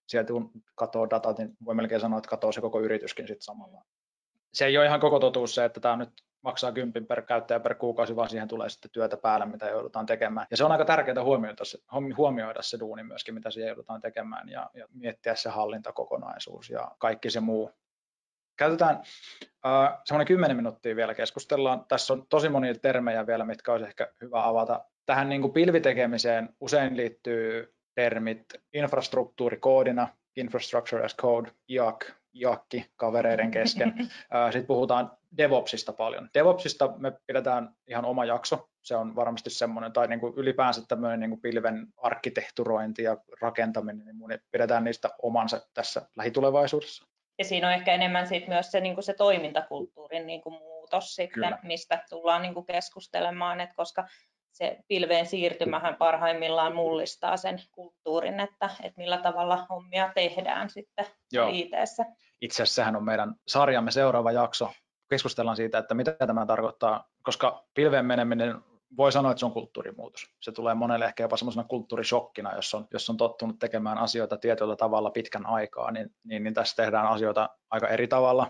Sieltä kun katoo datat, niin voi melkein sanoa, että katoo se koko yrityskin sitten samalla. Se ei ole ihan koko totuus se, että tämä nyt maksaa kympin per käyttäjä per kuukausi, vaan siihen tulee sitten työtä päälle, mitä joudutaan tekemään. Ja se on aika tärkeää huomioida se, huomioida se duuni myöskin, mitä siihen joudutaan tekemään ja, ja miettiä se hallintakokonaisuus ja kaikki se muu. Käytetään äh, semmoinen kymmenen minuuttia vielä keskustellaan. Tässä on tosi monia termejä vielä, mitkä olisi ehkä hyvä avata. Tähän niin kuin pilvitekemiseen usein liittyy termit infrastruktuurikoodina, infrastructure as code, IaaC, IaaC kavereiden kesken. Sitten puhutaan DevOpsista paljon. DevOpsista me pidetään ihan oma jakso. Se on varmasti semmoinen, tai niin kuin ylipäänsä tämmöinen niin kuin pilven arkkitehturointi ja rakentaminen, niin pidetään niistä omansa tässä lähitulevaisuudessa. Ja siinä on ehkä enemmän sit myös se, niin kuin se toimintakulttuurin niin kuin muutos, sitten, mistä tullaan niin kuin keskustelemaan, että koska se pilveen siirtymähän parhaimmillaan mullistaa sen kulttuurin, että, että millä tavalla hommia tehdään sitten I T:ssä. Itse asiassa sehän on meidän sarjamme seuraava jakso. Keskustellaan siitä, että mitä tämä tarkoittaa, koska pilveen meneminen voi sanoa, että se on kulttuurimuutos. Se tulee monelle ehkä jopa semmoisena kulttuurishokkina, jos on, jos on tottunut tekemään asioita tietyllä tavalla pitkän aikaa, niin, niin, niin tässä tehdään asioita aika eri tavalla.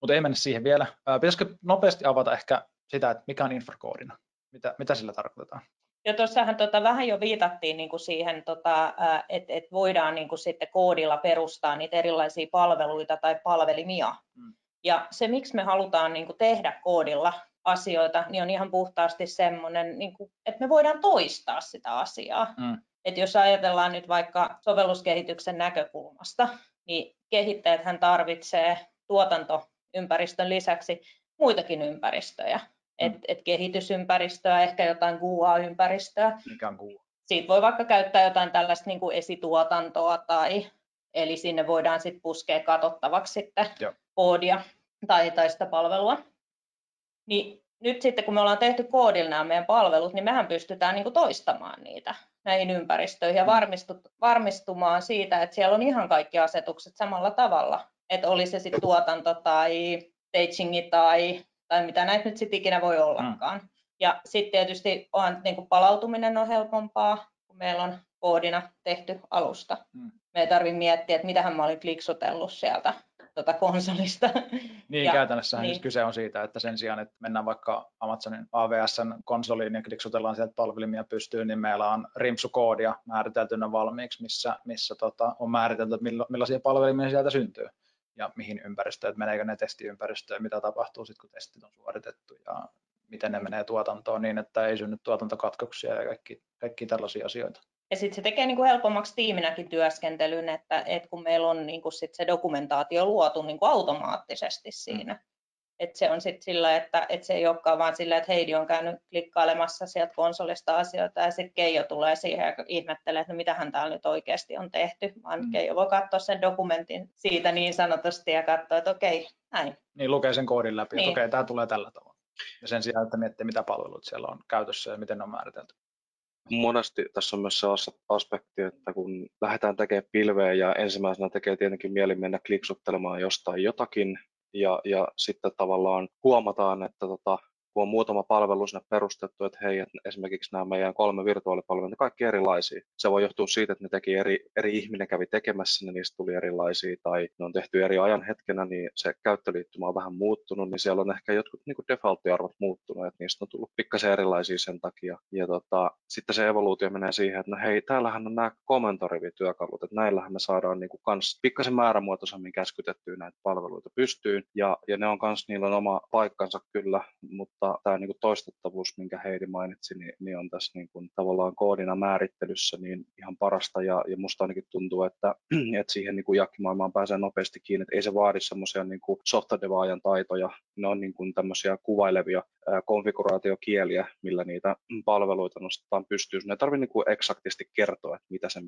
Mutta ei mennä siihen vielä. Pitäisikö nopeasti avata ehkä sitä, että mikä on infrakoodina? Mitä, mitä sillä tarkoitetaan? Ja tuossahan tota, vähän jo viitattiin niin kuin siihen, tota, että et voidaan niin kuin sitten koodilla perustaa niitä erilaisia palveluita tai palvelimia. Hmm. Ja se, miksi me halutaan niin kuin tehdä koodilla asioita, niin on ihan puhtaasti semmoinen, niin kuin, että me voidaan toistaa sitä asiaa. Hmm. Että jos ajatellaan nyt vaikka sovelluskehityksen näkökulmasta, niin kehittäjäthän tarvitsee tuotantoympäristön lisäksi muitakin ympäristöjä. Mm. Että et kehitysympäristöä, ehkä jotain Q A-ympäristöä. Mikä on Q A? Siitä voi vaikka käyttää jotain tällaista niin kuin esituotantoa, tai, eli sinne voidaan sitten puskea katsottavaksi sitten koodia tai, tai sitä palvelua. Niin nyt sitten kun me ollaan tehty koodilla nämä meidän palvelut, niin mehän pystytään niin kuin toistamaan niitä näihin ympäristöihin ja varmistumaan siitä, että siellä on ihan kaikki asetukset samalla tavalla. Että oli se sitten tuotanto tai stagingi tai tai mitä näitä nyt sitten ikinä voi ollakaan. Mm. Ja sitten tietysti on, niin kuin palautuminen on helpompaa, kun meillä on koodina tehty alusta. Mm. Me ei tarvitse miettiä, että mitähän mä olin kliksutellut sieltä tuota konsolista. Niin, ja, käytännössähän niin. Siis kyse on siitä, että sen sijaan, että mennään vaikka Amazonin A W S:n konsoliin ja kliksutellaan sieltä palvelimia pystyyn, niin meillä on rimpsukoodia määriteltynä valmiiksi, missä, missä tota, on määritelty, millo, millaisia palvelimia sieltä syntyy. Ja mihin ympäristöön, että meneekö ne testiympäristöön, mitä tapahtuu sitten, kun testit on suoritettu ja miten ne menee tuotantoon niin, että ei synny tuotantokatkoksia ja kaikki, kaikki tällaisia asioita. Ja sitten se tekee niinku helpommaksi tiiminäkin työskentelyn, että et kun meillä on niinku sit se dokumentaatio luotu niinku automaattisesti siinä. Mm. Et se on sitten sillä, että et se ei olekaan vaan sillä, että Heidi on käynyt klikkailemassa sieltä konsolista asioita ja sitten Keijo tulee siihen ja ihmettelee, että no mitähän täällä nyt oikeasti on tehty, vaan mm. Keijo voi katsoa sen dokumentin siitä niin sanotusti ja katsoa, että okei, näin. Niin, lukee sen koodin läpi, niin. Että okei, tämä tulee tällä tavalla. Ja sen sijaan, että miettii, mitä palveluita siellä on käytössä ja miten ne on määritelty. Monesti tässä on myös se aspekti, että kun lähdetään tekemään pilveä ja ensimmäisenä tekee tietenkin mieli mennä kliksuttelemaan jostain jotakin, Ja, ja sitten tavallaan huomataan, että tota, kun on muutama palvelu sinne perustettu, että hei, että esimerkiksi nämä meidän kolme virtuaalipalveluja, ne kaikki erilaisia. Se voi johtua siitä, että ne teki eri, eri ihminen kävi tekemässä, niin niistä tuli erilaisia, tai ne on tehty eri ajan hetkenä, niin se käyttöliittymä on vähän muuttunut, niin siellä on ehkä jotkut niin kuin default-arvot muuttunut, että niistä on tullut pikkasen erilaisia sen takia. Ja tota, sitten se evoluutio menee siihen, että no hei, täällähän on nämä kommentorivityökalut, että näillähän me saadaan niin kuin kans pikkasen määrämuotoisemmin käskytettyä näitä palveluita pystyyn, ja, ja ne on kans, niillä on oma paikkansa kyllä, mutta tämä niin kuin toistettavuus, minkä Heidi mainitsi, niin, niin on tässä niin kuin tavallaan koodina määrittelyssä niin ihan parasta, ja, ja musta ainakin tuntuu, että, että siihen niin kuin jakkimaailmaan pääsee nopeasti kiinni, että ei se vaadi semmoisia niin kuin softadevaajan taitoja, ne on niin kuin tämmöisiä kuvailevia ää, konfiguraatiokieliä, millä niitä palveluita nostetaan pystyyn, ne ei tarvitse niin kuin eksaktisti kertoa, että mitä sen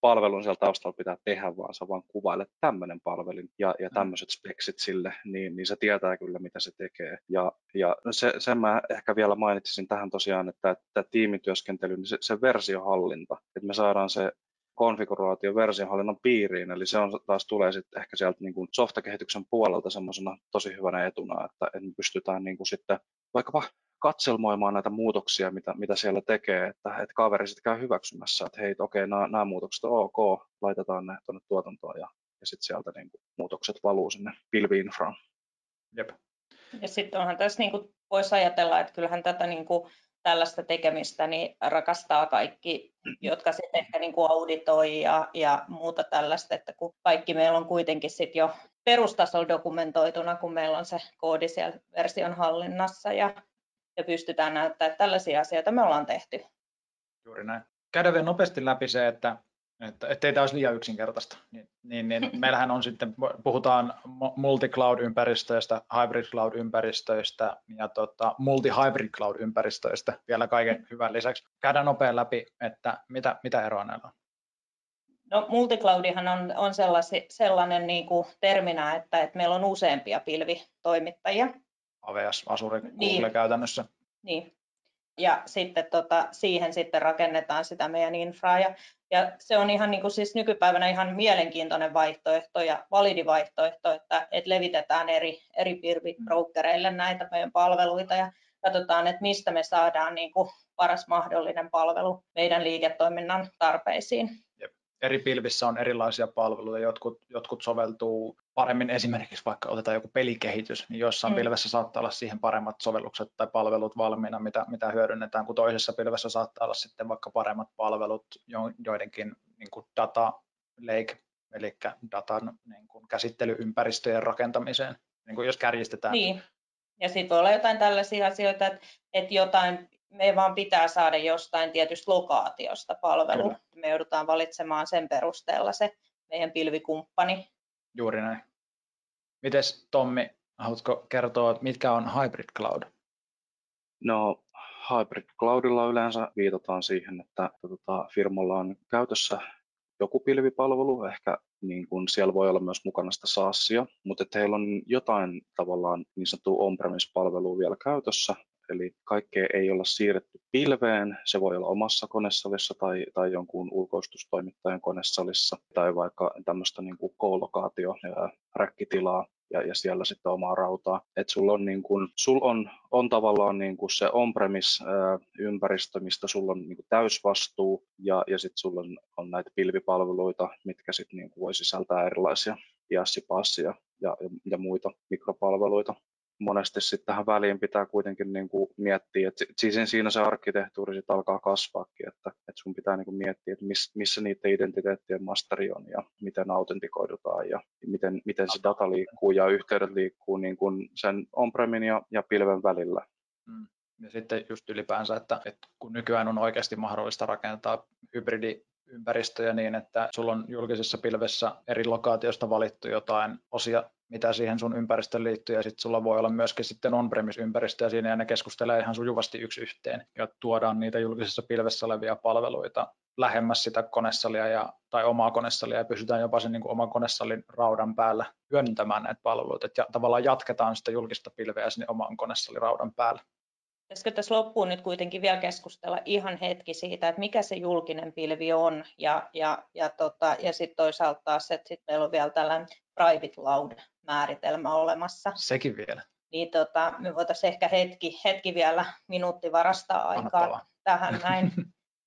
palvelun siellä taustalla pitää tehdä, vaan sä vaan kuvailet tämmöinen palvelin ja, ja tämmöiset speksit sille, niin, niin se tietää kyllä, mitä se tekee. Ja, ja se, sen mä ehkä vielä mainitsisin tähän tosiaan, että tämä tiimityöskentely, niin se, se versiohallinta, että me saadaan se konfiguraation versiohallinnan piiriin, eli se on, taas tulee sitten ehkä sieltä niin kuin softakehityksen puolelta semmoisena tosi hyvänä etuna, että, että me pystytään niin kuin sitten vaikkapa katselmoimaan näitä muutoksia, mitä, mitä siellä tekee, että, että kaveri sitten käy hyväksymässä, että hei, okei, okay, nämä muutokset on ok, laitetaan ne tuonne tuotantoon ja, ja sitten sieltä niin kuin muutokset valuu sinne pilvi-infraan. Jep. Ja sitten onhan tässä niin kuin voisi ajatella, että kyllähän tätä niin kuin tällaista tekemistä niin rakastaa kaikki, jotka sitten ehkä niin kuin auditoi ja, ja muuta tällaista, että kun kaikki meillä on kuitenkin sitten jo perustasolla dokumentoituna, kun meillä on se koodi siellä version hallinnassa ja ja pystytään näyttämään, että tällaisia asioita me ollaan tehty. Juuri näin. Käydään vielä nopeasti läpi se, että, että ettei tämä olisi liian yksinkertaista. Niin, niin, niin meillähän on sitten, puhutaan multi-cloud-ympäristöistä, hybrid cloud-ympäristöistä ja tota, multi-hybrid cloud-ympäristöistä vielä kaiken hyvän lisäksi. Käydään nopeasti läpi, että mitä, mitä eroa näillä on. No, multicloudihan on, on sellasi, sellainen niin kuin terminä, että, että meillä on useampia pilvitoimittajia. A W S, Azure, Google niin, käytännössä. Niin. Ja sitten tota, siihen sitten rakennetaan sitä meidän infraa. Ja, ja se on ihan niin kuin siis nykypäivänä ihan mielenkiintoinen vaihtoehto ja validi vaihtoehto, että, että levitetään eri, eri pilvibrokereille näitä meidän palveluita ja katsotaan, että mistä me saadaan niin kuin paras mahdollinen palvelu meidän liiketoiminnan tarpeisiin. Jep. Eri pilvissä on erilaisia palveluja, jotkut, jotkut soveltuu paremmin, esimerkiksi vaikka otetaan joku pelikehitys, niin jossain mm. pilvessä saattaa olla siihen paremmat sovellukset tai palvelut valmiina, mitä, mitä hyödynnetään, kun toisessa pilvessä saattaa olla sitten vaikka paremmat palvelut joidenkin niin kuin data lake, eli datan niin kuin käsittelyympäristöjen rakentamiseen, niin kuin jos kärjistetään. Niin, ja sitten voi olla jotain tällaisia asioita, että, että jotain me vaan pitää saada jostain tietystä lokaatiosta palvelu. Kyllä. Me joudutaan valitsemaan sen perusteella se meidän pilvikumppani. Juuri näin. Mites Tommi, haluatko kertoa, mitkä on hybrid cloud? No, hybrid cloudilla yleensä viitataan siihen, että tuota, firmalla on käytössä joku pilvipalvelu, ehkä niin kuin siellä voi olla myös mukana sitä SaaSia, mutta että heillä on jotain tavallaan niin sanottua on-premise-palvelua vielä käytössä. Eli kaikkea ei olla siirretty pilveen, se voi olla omassa konesalissa tai, tai jonkun ulkoistustoimittajan konesalissa tai vaikka tämmöistä niin kuin co-lokaatio-räkkitilaa ja, ja siellä sitten omaa rautaa. Että sulla on, niin kuin, sul on, on tavallaan niin kuin se on-premise-ympäristö, mistä sulla on niin kuin täysvastuu ja, ja sitten sulla on, on näitä pilvipalveluita, mitkä sitten niin kuin voi sisältää erilaisia IaaS, PaaS ja, ja, ja muita mikropalveluita. Monesti sitten tähän väliin pitää kuitenkin niin kuin miettiä, että siis siinä se arkkitehtuuri sit alkaa kasvaakin, että, että sun pitää niin kuin miettiä, että miss, missä niiden identiteettien masteri on ja miten autentikoidutaan ja miten, miten se data liikkuu ja yhteydet liikkuu niin kuin sen on-premin ja, ja pilven välillä. Mm. Ja sitten just ylipäänsä, että, että kun nykyään on oikeasti mahdollista rakentaa hybridi ympäristöjä niin, että sulla on julkisessa pilvessä eri lokaatiosta valittu jotain osia, mitä siihen sun ympäristöön liittyy, ja sitten sulla voi olla myöskin sitten on-premise-ympäristöjä siinä, ja ne keskustelee ihan sujuvasti yksi yhteen, ja tuodaan niitä julkisessa pilvessä olevia palveluita lähemmäs sitä konesalia ja, tai omaa konesalia, ja pysytään jopa sen niin kuin oman konesalin raudan päällä hyödyntämään näitä palveluita, ja tavallaan jatketaan sitä julkista pilveä sinne oman konesalin raudan päällä. Pitäisikö tässä loppuun nyt kuitenkin vielä keskustella ihan hetki siitä, että mikä se julkinen pilvi on ja, ja, ja, tota, ja sitten toisaalta taas, että sit meillä on vielä tällainen private cloud-määritelmä olemassa. Sekin vielä. niin tota, me voitaisiin ehkä hetki, hetki vielä minuutti varastaa aikaa Mahtavaa. Tähän näin.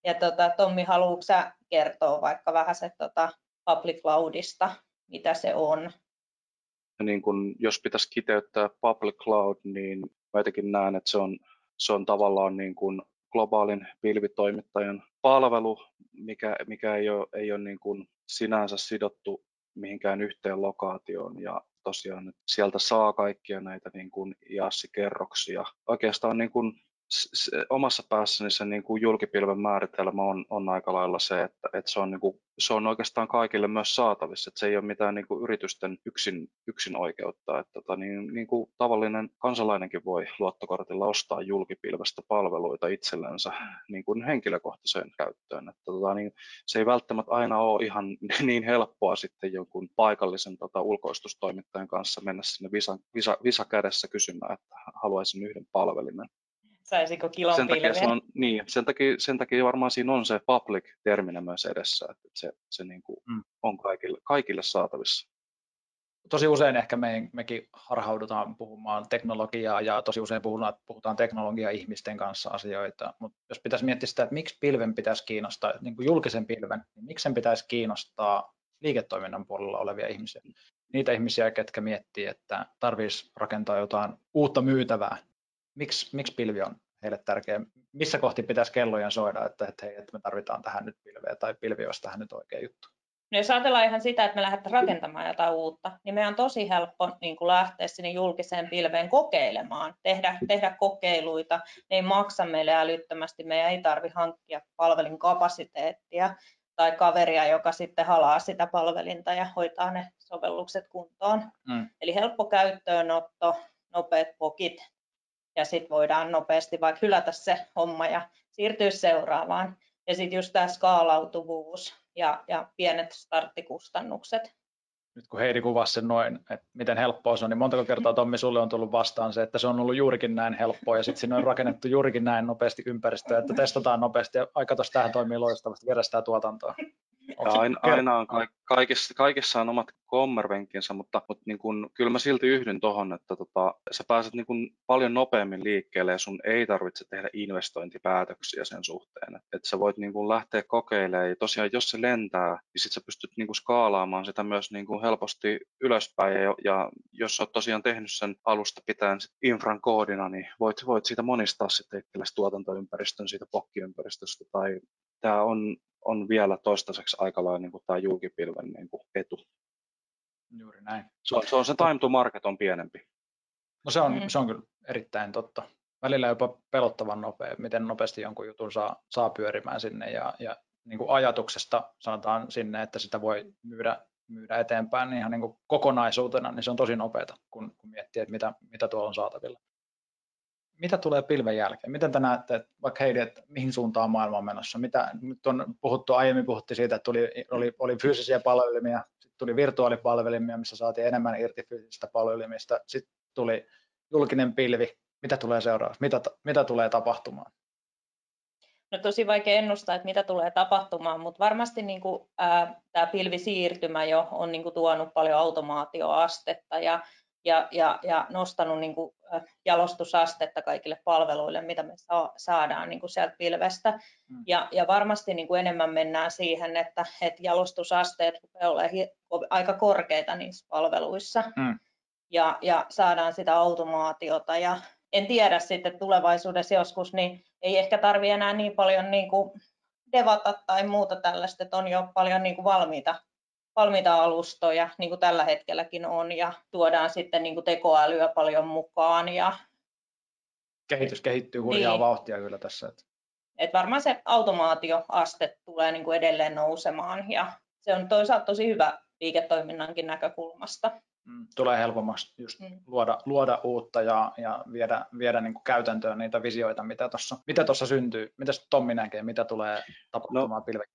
Ja tota, Tommi, haluatko sä kertoa vaikka vähän se tota, Public Cloudista, mitä se on? Niin kun, jos pitäisi kiteyttää Public Cloud, niin mä jotenkin näen, että se on, se on tavallaan niin kuin globaalin pilvitoimittajan palvelu, mikä, mikä ei ole, ei ole niin kuin sinänsä sidottu mihinkään yhteen lokaatioon. Ja tosiaan sieltä saa kaikkia näitä niin kuin IaaS-kerroksia. Oikeastaan niin kuin omassa päässäni se niin kuin julkipilven määritelmä on, on aika lailla se, että, että se, on niin kuin, se on oikeastaan kaikille myös saatavissa. Että se ei ole mitään niin kuin yritysten yksin, yksin oikeutta. Että, tota, niin, niin kuin tavallinen kansalainenkin voi luottokortilla ostaa julkipilvestä palveluita itsellensä niin kuin henkilökohtaiseen käyttöön. Että, tota, niin, se ei välttämättä aina ole ihan niin helppoa sitten jonkun paikallisen tota, ulkoistustoimittajan kanssa mennä sinne visa, visa, visa kädessä kysymään, että haluaisin yhden palvelimen. Saisiko kilon sen takia, se on, niin, sen, takia, sen takia varmaan siinä on se public-terminä myös edessä, että se, se niin kuin mm. on kaikille, kaikille saatavissa. Tosi usein ehkä me, mekin harhaudutaan puhumaan teknologiaa ja tosi usein puhutaan, puhutaan teknologiaa ihmisten kanssa asioita, mutta jos pitäisi miettiä sitä, että miksi pilven pitäisi kiinnostaa, niin kuin julkisen pilven, niin miksi sen pitäisi kiinnostaa liiketoiminnan puolella olevia ihmisiä? Niitä ihmisiä, ketkä miettii, että tarvitsisi rakentaa jotain uutta myytävää. Miksi, miksi pilvi on heille tärkeä? Missä kohti pitäisi kellojen soida, että, että, hei, että me tarvitaan tähän nyt pilveä tai pilvi olisi tähän nyt oikea juttu? No jos ajatellaan ihan sitä, että me lähdetään rakentamaan jotain uutta, niin meidän on tosi helppo niin kuin lähteä sinne julkiseen pilveen kokeilemaan, tehdä, tehdä kokeiluita. Ne ei maksa meille älyttömästi, meidän ei tarvitse hankkia palvelinkapasiteettia tai kaveria, joka sitten halaa sitä palvelinta ja hoitaa ne sovellukset kuntoon. Mm. Eli helppo käyttöönotto, nopeat pokit. Ja sitten voidaan nopeasti vaikka hylätä se homma ja siirtyä seuraavaan. Ja sitten just tämä skaalautuvuus ja, ja pienet starttikustannukset. Nyt kun Heidi kuvasi sen noin, että miten helppoa se on, niin montako kertaa Tommi sulle on tullut vastaan se, että se on ollut juurikin näin helppoa ja sitten siinä on rakennettu juurikin näin nopeasti ympäristöä, että testataan nopeasti ja aikatos tähän toimii loistavasti, viedä sitä tuotantoa. Aina, aina on kaik, kaikissa, kaikissa on omat kommervenkinsä, mutta, mutta niin kun, kyllä mä silti yhdyn tuohon, että tota, sä pääset niin kun paljon nopeammin liikkeelle ja sun ei tarvitse tehdä investointipäätöksiä sen suhteen. Että et sä voit niin kun lähteä kokeilemaan ja tosiaan jos se lentää, niin sit sä pystyt niin kun skaalaamaan sitä myös niin kun helposti ylöspäin ja, ja jos sä oot tosiaan tehnyt sen alusta pitäen infran koodina, niin voit, voit siitä monistaa sitten itsellesi tuotantoympäristön siitä pokkiympäristöstä tai tää on on vielä toistaiseksi aikalailla niin tämä julkipilven niin kuin etu. Juuri näin. Se on, se on se time to market on pienempi. No se on, mm-hmm. se on kyllä erittäin totta. Välillä jopa pelottavan nopea, miten nopeasti jonkun jutun saa, saa pyörimään sinne ja, ja niin kuin ajatuksesta sanotaan sinne, että sitä voi myydä, myydä eteenpäin niin ihan niin kuin kokonaisuutena, niin se on tosi nopeata, kun, kun miettii, että mitä, mitä tuolla on saatavilla. Mitä tulee pilven jälkeen? Miten te näette, että vaikka Heidi, että mihin suuntaan maailma on menossa? Mitä, nyt on puhuttu, aiemmin puhuttiin siitä, että tuli, oli, oli fyysisiä palvelimia, sitten tuli virtuaalipalvelimia, missä saatiin enemmän irti fyysisistä palvelimista, sitten tuli julkinen pilvi. Mitä tulee seuraavaksi? Mitä, mitä tulee tapahtumaan? No tosi vaikea ennustaa, että mitä tulee tapahtumaan, mutta varmasti niin kuin, ää, tämä pilvisiirtymä jo on niin kuin, tuonut paljon automaatioastetta ja Ja, ja, ja nostanut niin kuin jalostusastetta kaikille palveluille, mitä me saadaan niin kuin sieltä pilvestä. Mm. Ja, ja varmasti niin kuin enemmän mennään siihen, että, että jalostusasteet rupeaa olemaan aika korkeita niissä palveluissa. Mm. Ja, ja saadaan sitä automaatiota. Ja en tiedä sitten tulevaisuudessa joskus, niin ei ehkä tarvitse enää niin paljon niin kuin devata tai muuta tällaista, että on jo paljon niin kuin valmiita. valmiita alustoja, niin kuin tällä hetkelläkin on, ja tuodaan sitten niin kuin tekoälyä paljon mukaan. Ja... Kehitys kehittyy hurjaa niin. Vauhtia kyllä tässä. Että... Et varmaan se automaatioaste tulee niin kuin edelleen nousemaan, ja se on toisaalta tosi hyvä liiketoiminnankin näkökulmasta. Mm, tulee helpommaksi just mm. luoda, luoda uutta ja, ja viedä, viedä niin kuin käytäntöön niitä visioita, mitä tuossa mitä tuossa syntyy. Mitäs Tommi näkee, mitä tulee tapahtumaan no. pilveen?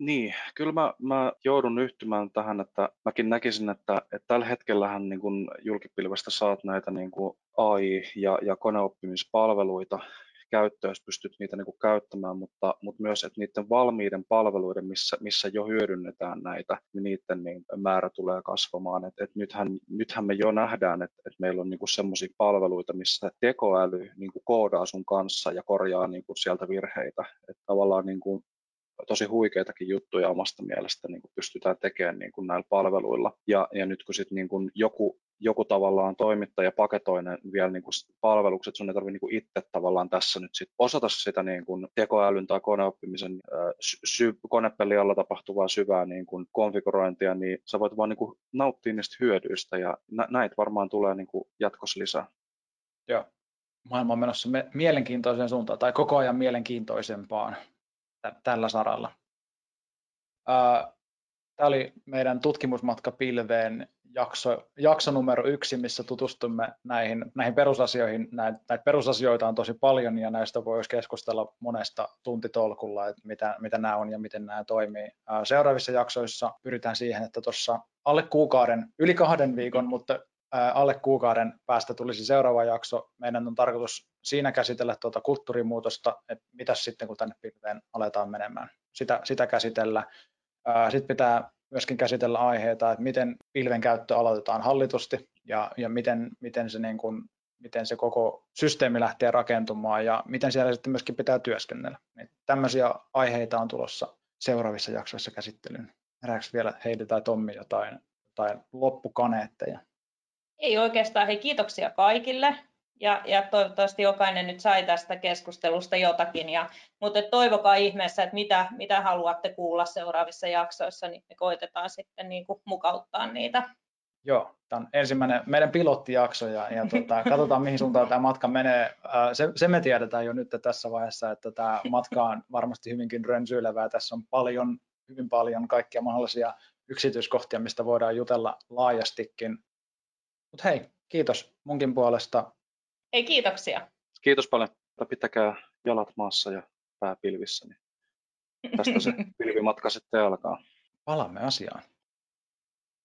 Niin, kyllä mä, mä joudun yhtymään tähän, että mäkin näkisin, että, että tällä hetkellähän niin kun julkipilvestä saat näitä niin kun A I- ja, ja koneoppimispalveluita käyttöön, jos pystyt niitä niin kuin käyttämään, mutta, mutta myös, että niiden valmiiden palveluiden, missä, missä jo hyödynnetään näitä, niin niiden niin määrä tulee kasvamaan. Et, et nythän, nythän me jo nähdään, että et meillä on niin kuin sellaisia palveluita, missä tekoäly niin kuin koodaa sun kanssa ja korjaa niin kuin sieltä virheitä. Et tavallaan niin kuin tosi huikeitakin juttuja omasta mielestä niin kuin pystytään tekemään niin kuin näillä palveluilla. Ja, ja nyt kun sit niin kuin joku, joku tavallaan toimittaja paketoi ne vielä niin kuin palvelukset, sun ei tarvitse niin kuin itse tavallaan tässä nyt sit osata sitä niin kuin tekoälyn tai koneoppimisen sy- konepelialla tapahtuvaa syvää niin kuin konfigurointia, niin sä voit vaan niin kuin nauttia niistä hyödyistä ja nä- näitä varmaan tulee niin kuin jatkossa lisää. Joo, maailma on menossa me- mielenkiintoiseen suuntaan tai koko ajan mielenkiintoisempaan tällä saralla. Tämä oli meidän tutkimusmatkapilveen jakso, jakso numero yksi, missä tutustumme näihin, näihin perusasioihin. Näitä perusasioita on tosi paljon ja näistä voisi keskustella monesta tuntitolkulla, että mitä, mitä nämä on ja miten nämä toimii. Seuraavissa jaksoissa pyritään siihen, että tuossa alle kuukauden, yli kahden viikon, mutta alle kuukauden päästä tulisi seuraava jakso. Meidän on tarkoitus siinä käsitellä tuota kulttuurimuutosta, että mitäs sitten kun tänne pilveen aletaan menemään. Sitä, sitä käsitellä. Sitten pitää myöskin käsitellä aiheita, että miten pilven käyttö aloitetaan hallitusti ja, ja miten, miten, se niin kuin, miten se koko systeemi lähtee rakentumaan ja miten siellä sitten myöskin pitää työskennellä. Niin tämmöisiä aiheita on tulossa seuraavissa jaksoissa käsittelyyn. Herääkö vielä Heidi tai Tommi jotain, jotain loppukaneetteja? Ei oikeastaan. Hei, kiitoksia kaikille. Ja, ja toivottavasti jokainen nyt sai tästä keskustelusta jotakin, ja, mutta toivokaa ihmeessä, että mitä, mitä haluatte kuulla seuraavissa jaksoissa, niin me koitetaan sitten niin kuin mukauttaa niitä. Joo, tämä on ensimmäinen meidän pilottijakso, ja, ja tuota, katsotaan mihin suuntaan tämä matka menee. Se, se me tiedetään jo nyt tässä vaiheessa, että tämä matka on varmasti hyvinkin rönsyilevää. Tässä on paljon, hyvin paljon kaikkia mahdollisia yksityiskohtia, mistä voidaan jutella laajastikin. Mutta hei, kiitos munkin puolesta. Hei, kiitoksia. Kiitos paljon. Pitäkää jalat maassa ja pää pilvissä, niin tästä se pilvimatka sitten alkaa. Palaamme asiaan.